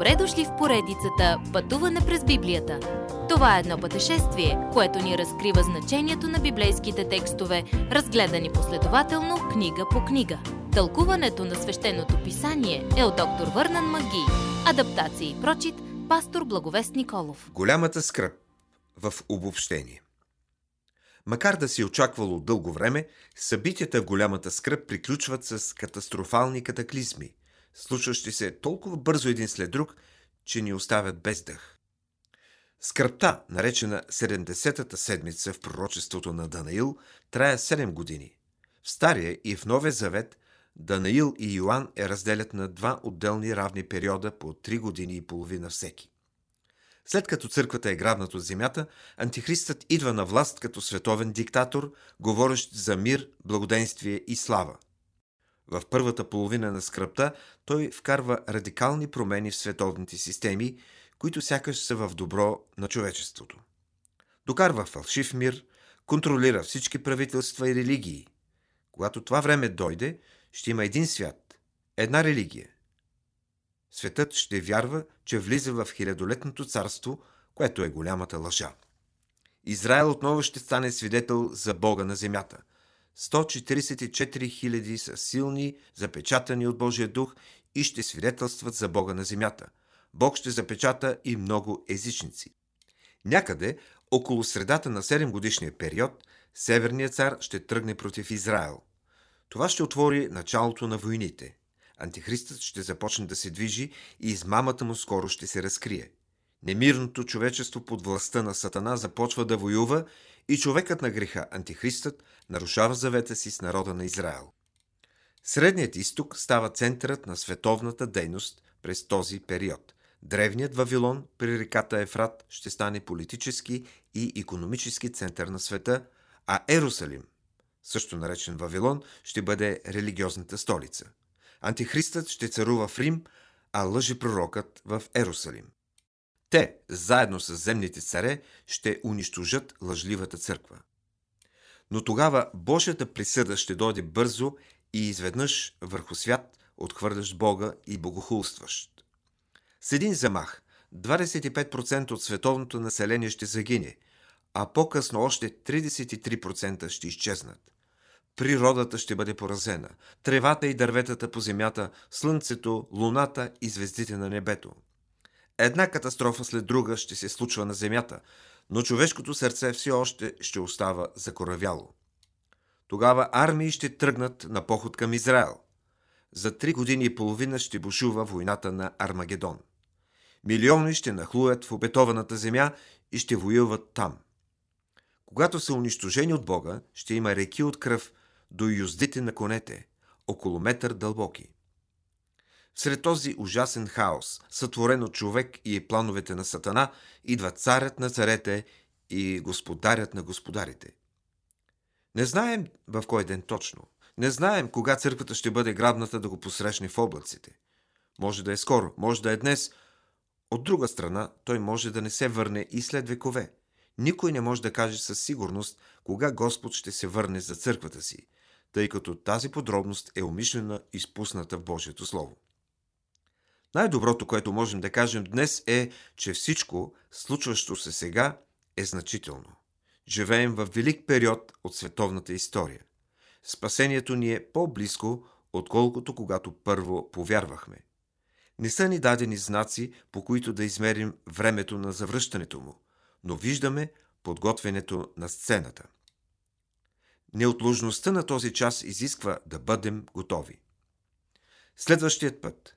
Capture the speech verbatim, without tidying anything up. Добре дошли в поредицата Пътуване през Библията. Това е едно пътешествие, което ни разкрива значението на библейските текстове, разгледани последователно книга по книга. Тълкуването на свещеното писание е от доктор Върнан Маги. Адаптация и прочит, пастор Благовест Николов. Голямата скръб в обобщение. Макар да се очаквало дълго време, събитията в голямата скръб приключват с катастрофални катаклизми, случващи се толкова бързо един след друг, че ни оставят без дъх. Скръбта, наречена седемдесетата седмица в пророчеството на Данаил, трае седем години. В Стария и в Новия завет Данаил и Йоан е разделят на два отделни равни периода по три години и половина всеки. След като църквата е грабната от земята, антихристът идва на власт като световен диктатор, говорещ за мир, благоденствие и слава. В първата половина на скръбта той вкарва радикални промени в световните системи, които сякаш са в добро на човечеството. Докарва фалшив мир, контролира всички правителства и религии. Когато това време дойде, ще има един свят, една религия. Светът ще вярва, че влиза в хилядолетното царство, което е голямата лъжа. Израел отново ще стане свидетел за Бога на земята. сто четиридесет и четири хиляди са силни, запечатани от Божия дух и ще свидетелстват за Бога на земята. Бог ще запечата и много езичници. Някъде, около средата на седемгодишния период, Северният цар ще тръгне против Израел. Това ще отвори началото на войните. Антихристът ще започне да се движи и измамата му скоро ще се разкрие. Немирното човечество под властта на Сатана започва да воюва и човекът на греха, антихристът, нарушава завета си с народа на Израел. Средният изток става центърът на световната дейност през този период. Древният Вавилон при реката Ефрат ще стане политически и икономически център на света, а Ерусалим, също наречен Вавилон, ще бъде религиозната столица. Антихристът ще царува в Рим, а лъжепророкът в Ерусалим. Те, заедно с земните царе, ще унищожат лъжливата църква. Но тогава Божията присъда ще дойде бързо и изведнъж върху свят, отхвърлящ Бога и богохулстващ. С един замах двадесет и пет процента от световното население ще загине, а по-късно още тридесет и три процента ще изчезнат. Природата ще бъде поразена, тревата и дърветата по земята, слънцето, луната и звездите на небето. Една катастрофа след друга ще се случва на земята, но човешкото сърце все още ще остава закоравяло. Тогава армии ще тръгнат на поход към Израел. За три години и половина ще бушува войната на Армагедон. Милиони ще нахлуят в обетованата земя и ще воюват там. Когато са унищожени от Бога, ще има реки от кръв до юздите на конете, около метър дълбоки. Сред този ужасен хаос, сътворен от човек и плановете на Сатана, идва царят на царете и господарят на господарите. Не знаем в кой ден точно. Не знаем кога църквата ще бъде грабната да го посрещне в облаците. Може да е скоро, може да е днес. От друга страна, той може да не се върне и след векове. Никой не може да каже със сигурност кога Господ ще се върне за църквата си, тъй като тази подробност е умишлена и изпусната в Божието Слово. Най-доброто, което можем да кажем днес е, че всичко, случващо се сега, е значително. Живеем в велик период от световната история. Спасението ни е по-близко, отколкото когато първо повярвахме. Не са ни дадени знаци, по които да измерим времето на завръщането му, но виждаме подготвянето на сцената. Неотложността на този час изисква да бъдем готови. Следващият път.